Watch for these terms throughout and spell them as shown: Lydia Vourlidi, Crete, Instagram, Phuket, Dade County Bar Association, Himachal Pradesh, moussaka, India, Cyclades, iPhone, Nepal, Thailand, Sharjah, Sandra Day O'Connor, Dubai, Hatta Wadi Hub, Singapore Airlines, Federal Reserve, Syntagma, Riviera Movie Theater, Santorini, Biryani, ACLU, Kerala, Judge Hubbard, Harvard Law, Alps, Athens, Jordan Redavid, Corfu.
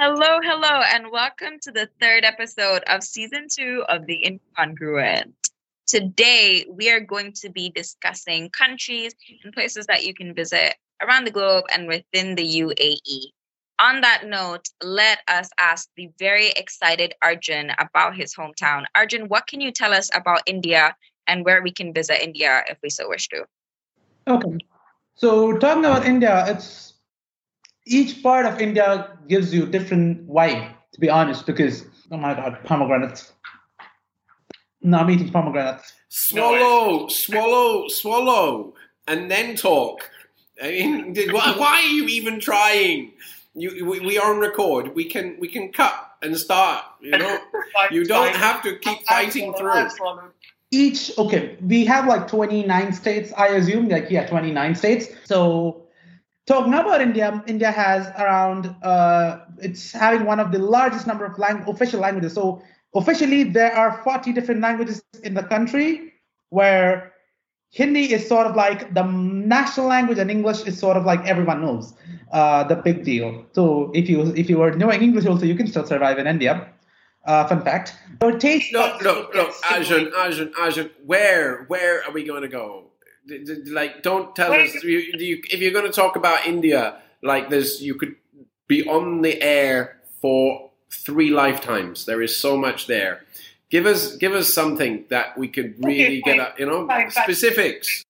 Hello, hello, and welcome to the third episode of season 2 of the Incongruent. Today, we are going to be discussing countries and places that you can visit around the globe and within the UAE. On that note, let us ask the very excited Arjun about his hometown. Arjun, what can you tell us about India and where we can visit India if we so wish to? Okay, so talking about India, each part of India gives you different vibe, to be honest, because, oh my God, pomegranates. No, I'm eating pomegranates. Swallow, and then talk. I mean, why are you even trying? We are on record. We can cut and start, you know? You don't have to keep fighting through. We have like 29 states, I assume. 29 states. So, talking about India, India has around, it's having one of the largest number of official languages. So officially, there are 40 different languages in the country, where Hindi is sort of like the national language and English is sort of like everyone knows, the big deal. So if you were knowing English also, you can still survive in India. Fun fact. Look, Arjun, where are we going to go? Like, don't tell us. If you're going to talk about India, like this, you could be on the air for 3 lifetimes. There is so much there. Give us something that we could really get up. You know, specifics.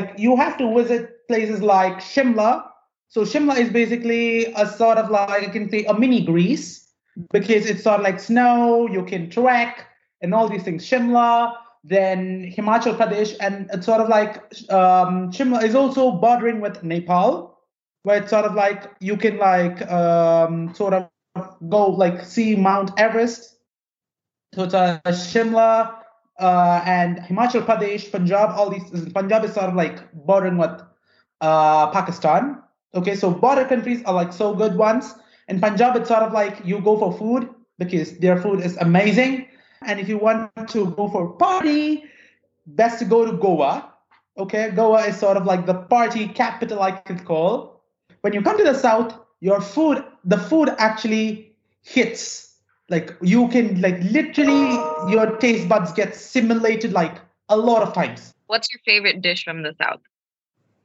Like, you have to visit places like Shimla. So Shimla is basically a sort of like, I can say, a mini Greece, because it's sort of like snow. You can trek and all these things. Shimla. Then Himachal Pradesh, and it's sort of like Shimla is also bordering with Nepal, where it's sort of like you can like sort of go like see Mount Everest. So it's Shimla and Himachal Pradesh, Punjab. Punjab is sort of like bordering with Pakistan. Okay, so border countries are like so good ones. In Punjab, it's sort of like you go for food because their food is amazing. And if you want to go for a party, best to go to Goa. Okay, Goa is sort of like the party capital, I could call. When you come to the south, the food actually hits. Like you can, like literally, your taste buds get stimulated like a lot of times. What's your favorite dish from the south?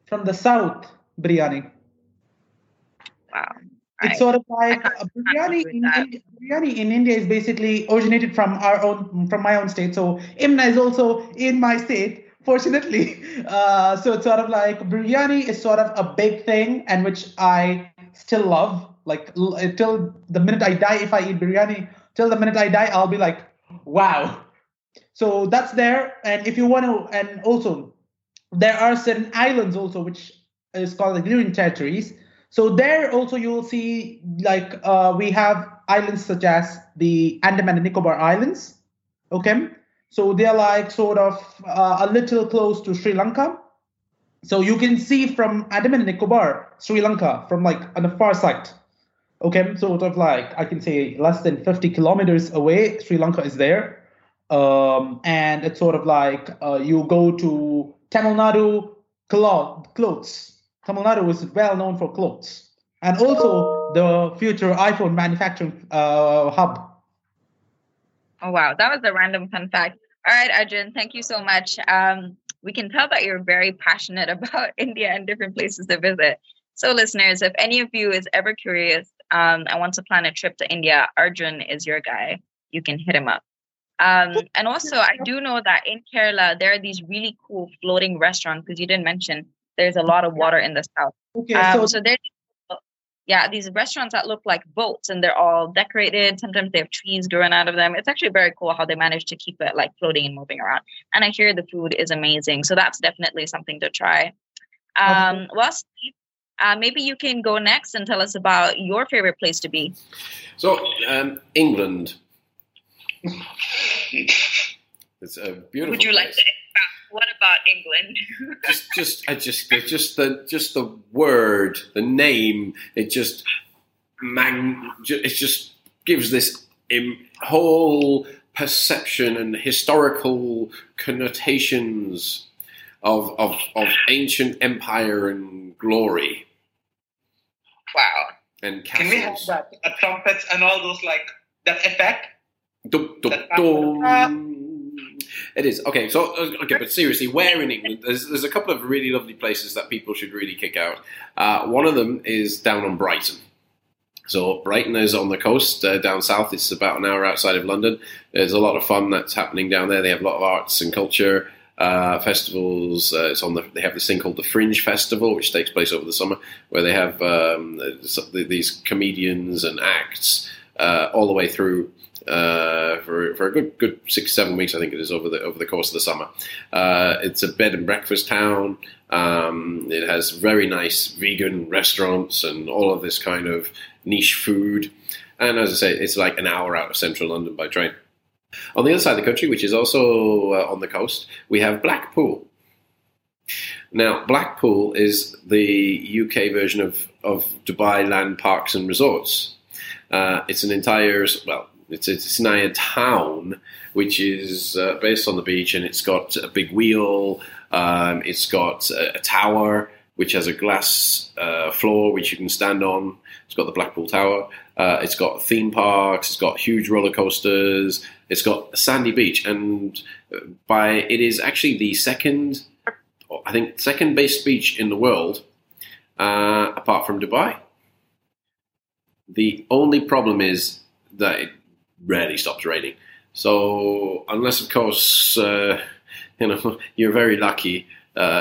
From the south, biryani. Wow. It's sort of like a biryani in India. Biryani in India is basically originated from my own state. So Imna is also in my state, fortunately. So it's sort of like biryani is sort of a big thing, and which I still love. Like till the minute I die, if I eat biryani, till the minute I die, I'll be like, wow. So that's there. And if you want to, and also there are certain islands also, which is called the Green Territories. So there also you'll see like we have islands such as the Andaman and Nicobar Islands. Okay. So they're like sort of a little close to Sri Lanka. So you can see from Andaman and Nicobar, Sri Lanka from like on the far side. Okay. Sort of like I can say less than 50 kilometers away, Sri Lanka is there. And it's sort of like you go to Tamil Nadu, clothes. Tamil Nadu is well known for clothes, and also the future iPhone manufacturing hub. Oh, wow. That was a random fun fact. All right, Arjun, thank you so much. We can tell that you're very passionate about India and different places to visit. So listeners, if any of you is ever curious and wants to plan a trip to India, Arjun is your guy. You can hit him up. And also, I do know that in Kerala, there are these really cool floating restaurants, because you didn't mention there's a lot of water in the south. Okay, so there's these restaurants that look like boats, and they're all decorated. Sometimes they have trees growing out of them. It's actually very cool how they manage to keep it like floating and moving around. And I hear the food is amazing. So that's definitely something to try. Well, Steve, maybe you can go next and tell us about your favorite place to be. So England. It's a beautiful Would you place. Like to What about England? just the word, the name. It just gives this whole perception and historical connotations of ancient empire and glory. Wow, and castles. Can we have that? Trumpets and all those, like, that effect? Dum, dum, that dum. It is. Okay, so, okay, but seriously, where in England? There's a couple of really lovely places that people should really kick out. One of them is down on Brighton. So Brighton is on the coast, down south. It's about an hour outside of London. There's a lot of fun that's happening down there. They have a lot of arts and culture festivals. They have this thing called the Fringe Festival, which takes place over the summer, where they have these comedians and acts all the way through for a good 6-7 weeks. I think it is over the course of the summer. It's a bed and breakfast town. It has very nice vegan restaurants and all of this kind of niche food, and as I say, it's like an hour out of central London by train. On the other side of the country, which is also on the coast, we have Blackpool. Now, Blackpool is the UK version of Dubai Land Parks and Resorts. It's an entire town, which is based on the beach, and it's got a big wheel, it's got a tower, which has a glass floor which you can stand on. It's got the Blackpool Tower. It's got theme parks. It's got huge roller coasters. It's got a sandy beach, and it is actually the second best beach in the world, apart from Dubai. The only problem is that it rarely stops raining. So unless, of course, you're very lucky,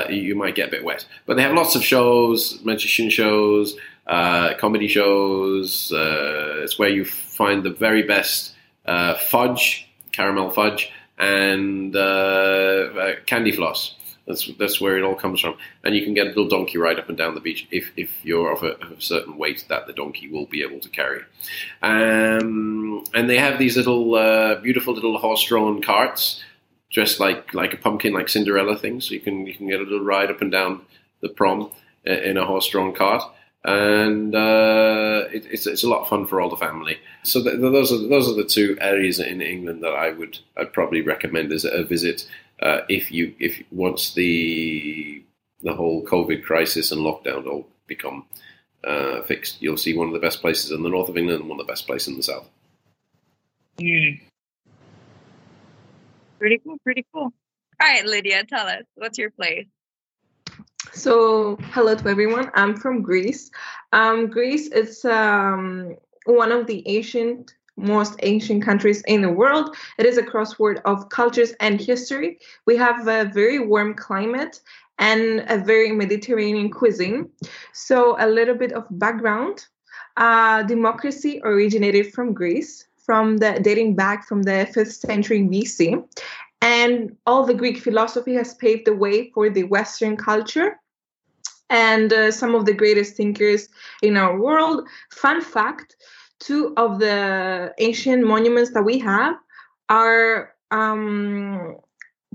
you might get a bit wet. But they have lots of shows, magician shows, comedy shows. It's where you find the very best fudge, caramel fudge, and candy floss. That's where it all comes from. And you can get a little donkey ride up and down the beach if you're of a certain weight that the donkey will be able to carry. And they have these little beautiful little horse-drawn carts dressed like a pumpkin, like Cinderella thing. So you can get a little ride up and down the prom in a horse-drawn cart. And it's a lot of fun for all the family. So those are the two areas in England that I'd probably recommend as a visit if once the whole COVID crisis and lockdown all become fixed. You'll see one of the best places in the north of England and one of the best places in the south. Mm. Pretty cool. All right, Lydia, tell us, what's your place? So, hello to everyone. I'm from Greece. Greece is one of the most ancient countries in the world. It is a crossword of cultures and history. We have a very warm climate and a very Mediterranean cuisine. So, a little bit of background. Democracy originated from Greece, dating back from the 5th century BC. And all the Greek philosophy has paved the way for the Western culture and some of the greatest thinkers in our world. Fun fact, two of the ancient monuments that we have are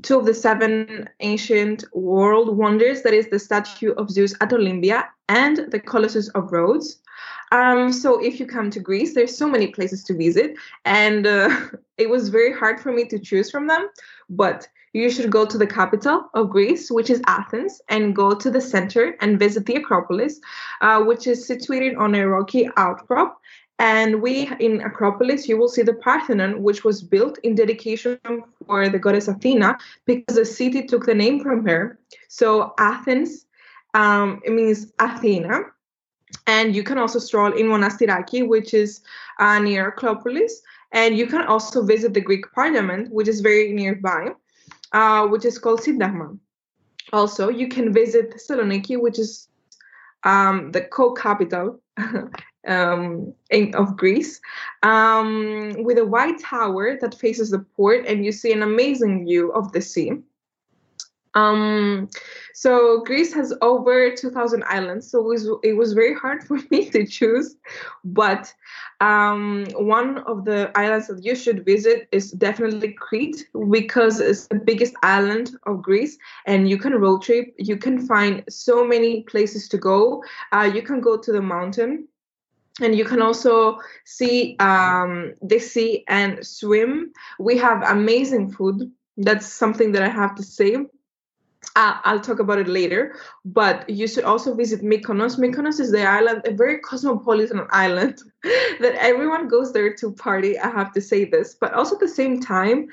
two of the 7 ancient world wonders, that is the statue of Zeus at Olympia and the Colossus of Rhodes. So if you come to Greece, there's so many places to visit, and it was very hard for me to choose from them, but you should go to the capital of Greece, which is Athens, and go to the center and visit the Acropolis, which is situated on a rocky outcrop. And in Acropolis, you will see the Parthenon, which was built in dedication for the goddess Athena, because the city took the name from her. So Athens, it means Athena. And you can also stroll in Monastiraki, which is near Acropolis. And you can also visit the Greek parliament, which is very nearby, which is called Syntagma. Also, you can visit Thessaloniki, which is the co-capital of Greece, with a white tower that faces the port, and you see an amazing view of the sea. So Greece has over 2,000 islands, so it was very hard for me to choose, but one of the islands that you should visit is definitely Crete, because it's the biggest island of Greece, and you can road trip, you can find so many places to go, you can go to the mountain, and you can also see the sea and swim. We have amazing food, that's something that I have to say. I'll talk about it later, but you should also visit Mykonos. Mykonos is the island, a very cosmopolitan island that everyone goes there to party, I have to say this. But also at the same time,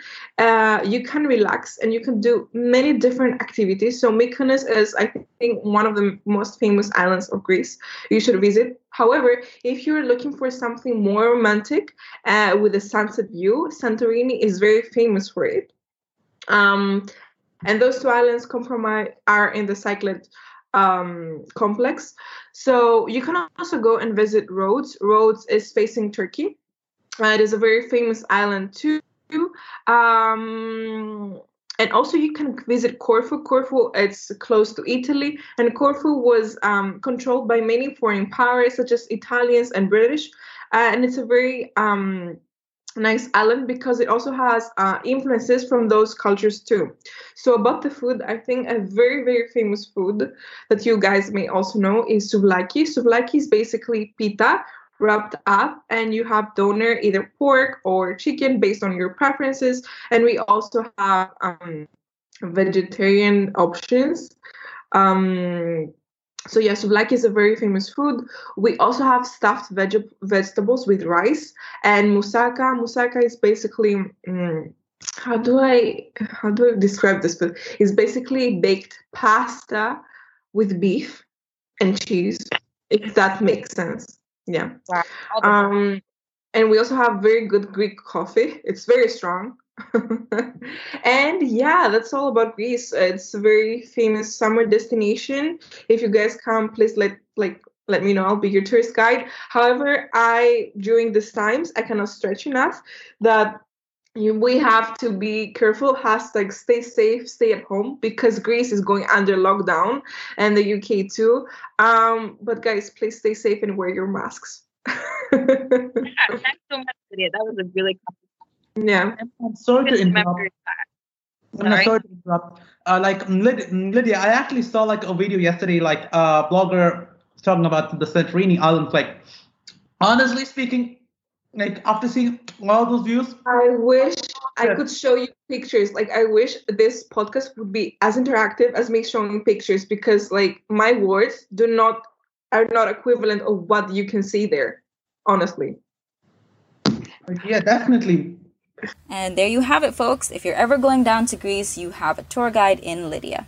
you can relax and you can do many different activities. So Mykonos is, I think, one of the most famous islands of Greece you should visit. However, if you're looking for something more romantic with a sunset view, Santorini is very famous for it. And those two islands are in the Cyclades complex. So you can also go and visit Rhodes. Rhodes is facing Turkey. It is a very famous island too. And also you can visit Corfu. Corfu, it's close to Italy. And Corfu was controlled by many foreign powers, such as Italians and British. And it's a very nice island because it also has influences from those cultures too. So about the food, I think a very, very famous food that you guys may also know is souvlaki. Souvlaki is basically pita wrapped up, and you have doner, either pork or chicken based on your preferences. And we also have vegetarian options. So yes, souvlaki is a very famous food. We also have stuffed vegetables with rice and moussaka. Moussaka is basically, how do I describe this? But it's basically baked pasta with beef and cheese, if that makes sense. Yeah. Wow. And we also have very good Greek coffee. It's very strong. And yeah, that's all about Greece. It's a very famous summer destination. If you guys come, please let me know. I'll be your tourist guide. However, during these times, I cannot stretch enough that we have to be careful. # stay safe, stay at home, because Greece is going under lockdown and the UK too. But guys, please stay safe and wear your masks. Thanks so much, Lydia. That was a really yeah. I'm sorry to interrupt. Like Lydia, I actually saw like a video yesterday, like a blogger talking about the Santorini Islands. Like, honestly speaking, like after seeing all those views, I wish I could show you pictures. Like, I wish this podcast would be as interactive as me showing pictures, because like my words are not equivalent of what you can see there. Honestly. Yeah, definitely. And there you have it, folks. If you're ever going down to Greece, you have a tour guide in Lydia.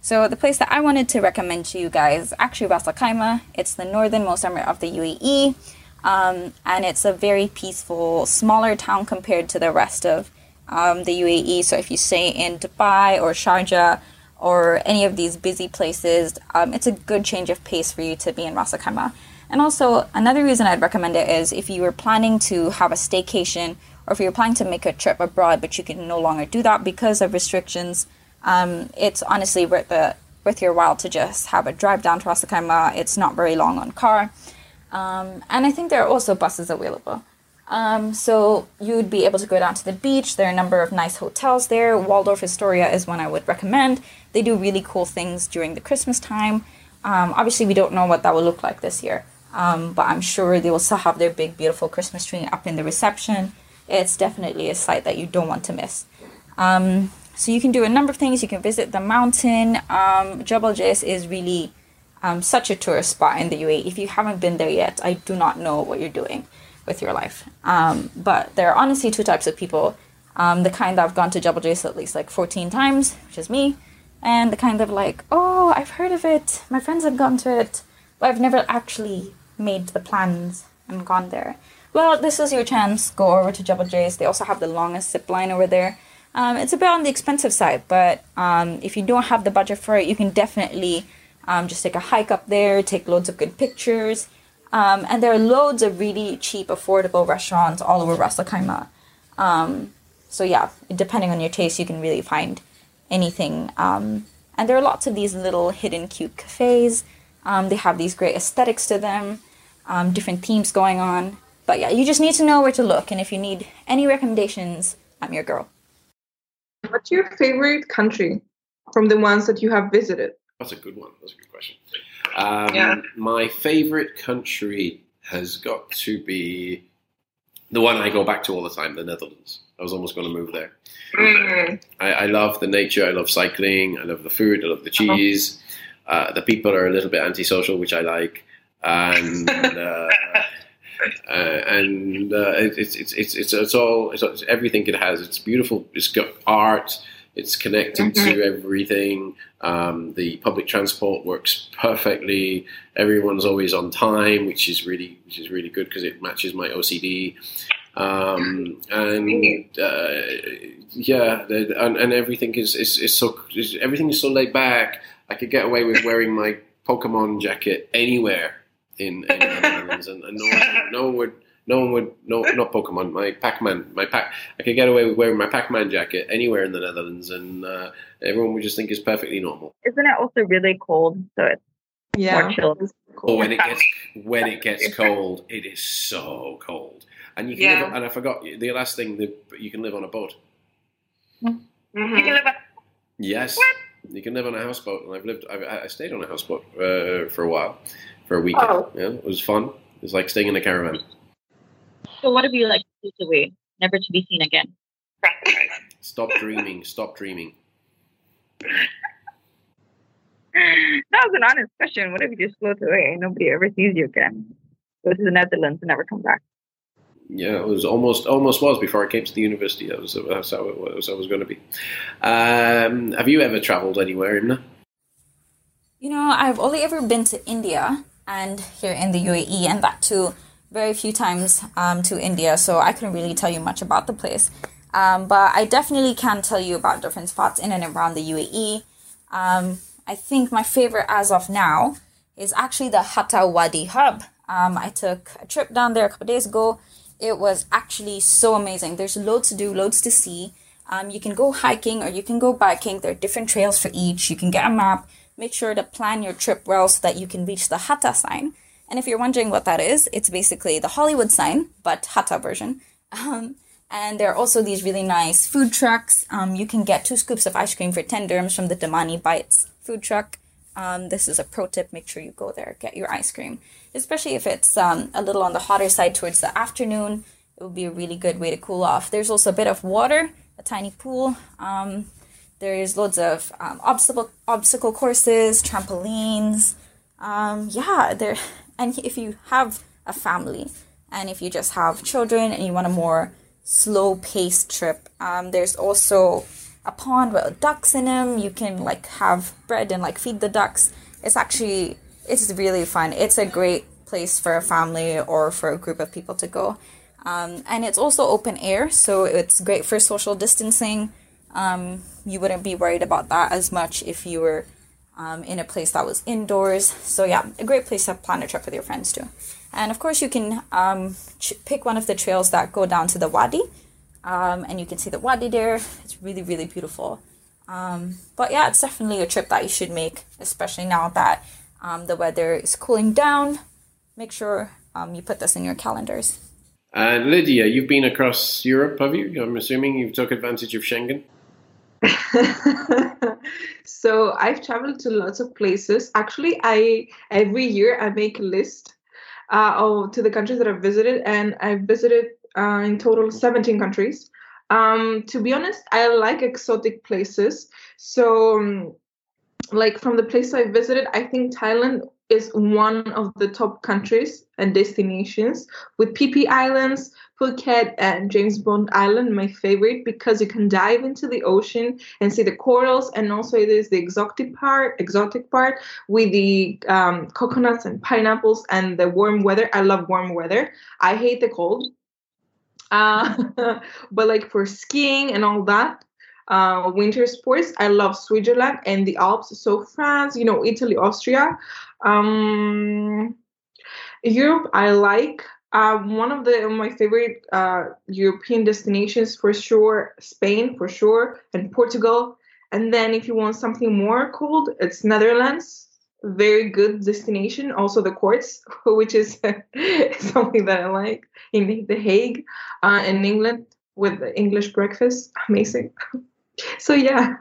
So the place that I wanted to recommend to you guys is actually Ras Al Khaimah. It's the northernmost summer of the UAE, and it's a very peaceful, smaller town compared to the rest of the UAE. So if you stay in Dubai or Sharjah or any of these busy places, it's a good change of pace for you to be in Ras Al Khaimah. And also, another reason I'd recommend it is if you were planning to have a staycation, or if you're planning to make a trip abroad, but you can no longer do that because of restrictions, it's honestly worth your while to just have a drive down to Ras Al Khaimah. It's not very long on car. And I think there are also buses available. So you'd be able to go down to the beach. There are a number of nice hotels there. Waldorf Historia is one I would recommend. They do really cool things during the Christmas time. Obviously, we don't know what that will look like this year, but I'm sure they will still have their big, beautiful Christmas tree up in the reception. It's definitely a site that you don't want to miss. So you can do a number of things. You can visit the mountain. Jebel Jais is really such a tourist spot in the UAE. If you haven't been there yet, I do not know what you're doing with your life. But there are honestly two types of people. The kind that have gone to Jebel Jais at least like 14 times, which is me, and the kind of like, oh, I've heard of it. My friends have gone to it, but I've never actually made the plans and gone there. Well, this is your chance. Go over to Jebel Jais. They also have the longest zip line over there. It's a bit on the expensive side, but if you don't have the budget for it, you can definitely just take a hike up there, take loads of good pictures. And there are loads of really cheap, affordable restaurants all over Ras Al Khaimah. So yeah, depending on your taste, you can really find anything. And there are lots of these little hidden cute cafes. They have these great aesthetics to them, different themes going on. But yeah, you just need to know where to look. And if you need any recommendations, I'm your girl. What's your favorite country from the ones that you have visited? That's a good one. That's a good question. My favorite country has got to be the one I go back to all the time, the Netherlands. I was almost going to move there. I love the nature. I love cycling. I love the food. I love the cheese. The people are a little bit antisocial, which I like. And it's everything it has. It's beautiful. It's got art. It's connected to everything. The public transport works perfectly. Everyone's always on time, which is really good because it matches my OCD. And everything is everything is so laid back. I could get away with wearing my Pokemon jacket anywhere in the Netherlands, and I could get away with wearing my Pac-Man jacket anywhere in the Netherlands, and everyone would just think it's perfectly normal. Isn't it also really cold? So it's more chilled. Oh, when it gets cold, it is so cold, and you can live. And I forgot the last thing that you can live on a boat. You can live on. Yes, what? You can live on a houseboat, and I stayed on a houseboat for a while, for a weekend. Oh. Yeah, it was fun. It was like staying in a caravan. So what have you like to do away? Never to be seen again. Stop dreaming. That was an honest question. What if you just float away? Nobody ever sees you again. Go to the Netherlands and never come back. Yeah, it was almost was before I came to the university. That's how it was. I was going to be. Have you ever travelled anywhere, Imna? You know, I've only ever been to India and here in the UAE, and that too very few times to India, so I couldn't really tell you much about the place. But I definitely can tell you about different spots in and around the UAE. I think my favorite as of now is actually the Hatta Wadi Hub. I took a trip down there a couple days ago. It was actually so amazing. There's loads to do, loads to see. You can go hiking or you can go biking. There are different trails for each. You can get a map. Make sure to plan your trip well so that you can reach the Hatta sign. And if you're wondering what that is, it's basically the Hollywood sign, but Hatta version. And there are also these really nice food trucks. You can get 2 scoops of ice cream for 10 dirhams from the Damani Bites food truck. This is a pro tip. Make sure you go there, get your ice cream. Especially if it's a little on the hotter side towards the afternoon, it would be a really good way to cool off. There's also a bit of water, a tiny pool. There's loads of obstacle courses, trampolines. There. And if you have a family and if you just have children and you want a more slow-paced trip, there's also a pond with ducks in them. You can have bread and feed the ducks. It's really fun. It's a great place for a family or for a group of people to go. And it's also open air, so it's great for social distancing. You wouldn't be worried about that as much if you were in a place that was indoors. So a great place to plan a trip with your friends too. And of course you can pick one of the trails that go down to the wadi, and you can see the wadi there. It's really, really beautiful. But it's definitely a trip that you should make, especially now that the weather is cooling down. Make sure you put this in your calendars. And Lydia, you've been across Europe, have you? I'm assuming you've took advantage of Schengen. So I've traveled to lots of places. Actually, every year I make a list to the countries that I've visited, and I've visited in total 17 countries. To be honest, I like exotic places. So from the place I visited, I think Thailand is one of the top countries and destinations, with PP Islands, Phuket, and James Bond Island, my favorite, because you can dive into the ocean and see the corals, and also it is the exotic part with the coconuts and pineapples and the warm weather. I love warm weather. I hate the cold. But for skiing and all that, winter sports, I love Switzerland and the Alps, so France, Italy, Austria. Europe, I like. One of my favorite European destinations for sure, Spain for sure, and Portugal. And then if you want something more cold, it's Netherlands. Very good destination. Also the courts, which is something that I like in The Hague, in England with the English breakfast. Amazing. So yeah.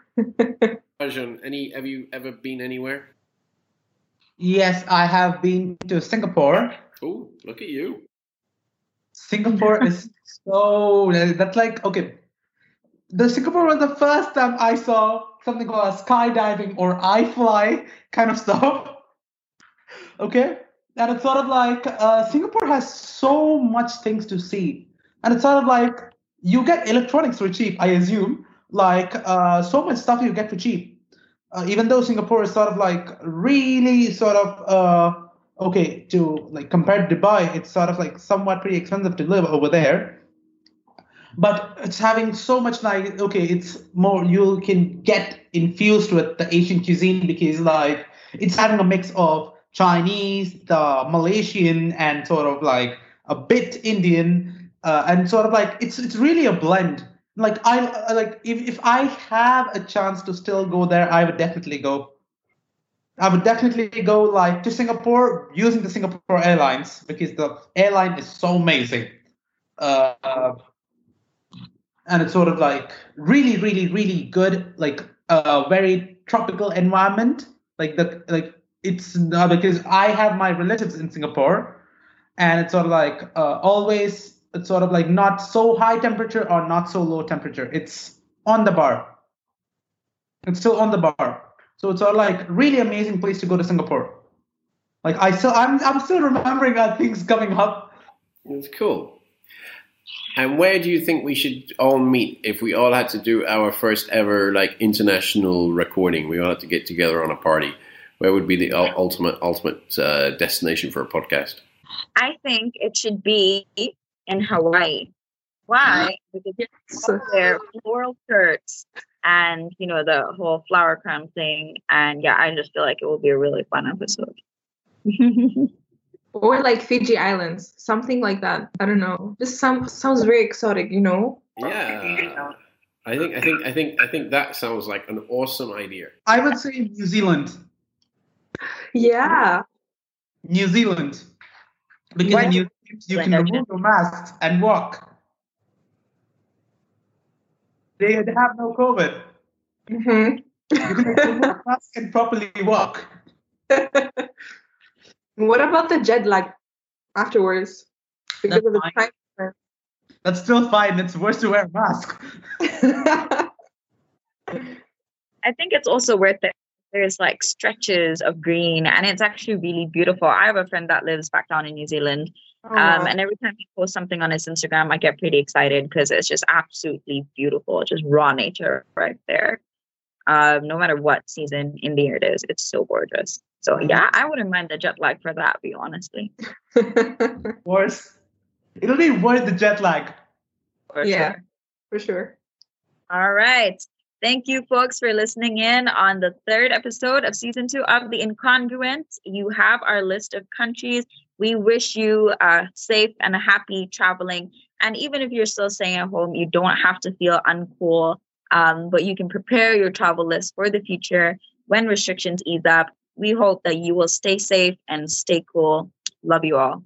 Arjun, have you ever been anywhere? Yes, I have been to Singapore. Oh, look at you. Singapore is so... That's okay, the Sycamore was the first time I saw something called skydiving or I fly kind of stuff. Okay. And it's sort of like Singapore has so much things to see. And it's sort of like you get electronics for cheap, I assume. Like so much stuff you get for cheap. Even though Singapore is sort of like really sort of, okay, to like compared to Dubai, it's sort of like somewhat pretty expensive to live over there. But it's having so much like, okay, it's more, you can get infused with the Asian cuisine because like it's having a mix of Chinese, the Malaysian, and sort of like a bit Indian, and sort of like it's really a blend. Like I like if I have a chance to still go there, I would definitely go. I would definitely go like to Singapore using the Singapore Airlines because the airline is so amazing, and it's sort of like really, really, really good. Like a very tropical environment, like the like. It's because I have my relatives in Singapore and it's sort of like always it's sort of like not so high temperature or not so low temperature. It's on the bar. It's still on the bar. So it's sort of like really amazing place to go to Singapore. Like I'm still remembering that things coming up. It's cool. And where do you think we should all meet if we all had to do our first ever like international recording? We all had to get together on a party. Where would be the ultimate destination for a podcast? I think it should be in Hawaii. Why? Because it's their floral shirts and, you know, the whole flower crown thing. And yeah, I just feel like it will be a really fun episode. Or like Fiji Islands, something like that. I don't know. This sounds very exotic, you know? Yeah. I think that sounds like an awesome idea. I would say New Zealand. Yeah, New Zealand. Because in New Zealand you can remove your mask and walk. They have no COVID. Mm-hmm. You can remove your mask and properly walk. What about the jet lag afterwards? Because that's of the fine. Time. That's still fine. It's worse to wear a mask. I think it's also worth it. There's like stretches of green and it's actually really beautiful. I have a friend that lives back down in New Zealand. And every time he posts something on his Instagram, I get pretty excited because it's just absolutely beautiful. Just raw nature right there. No matter what season in the year it is, it's so gorgeous. So yeah, I wouldn't mind the jet lag for that view, honestly. Of course. It'll be worth the jet lag. For sure. All right. Thank you, folks, for listening in on the third episode of season 2 of The Incongruent. You have our list of countries. We wish you safe and happy traveling. And even if you're still staying at home, you don't have to feel uncool. But you can prepare your travel list for the future when restrictions ease up. We hope that you will stay safe and stay cool. Love you all.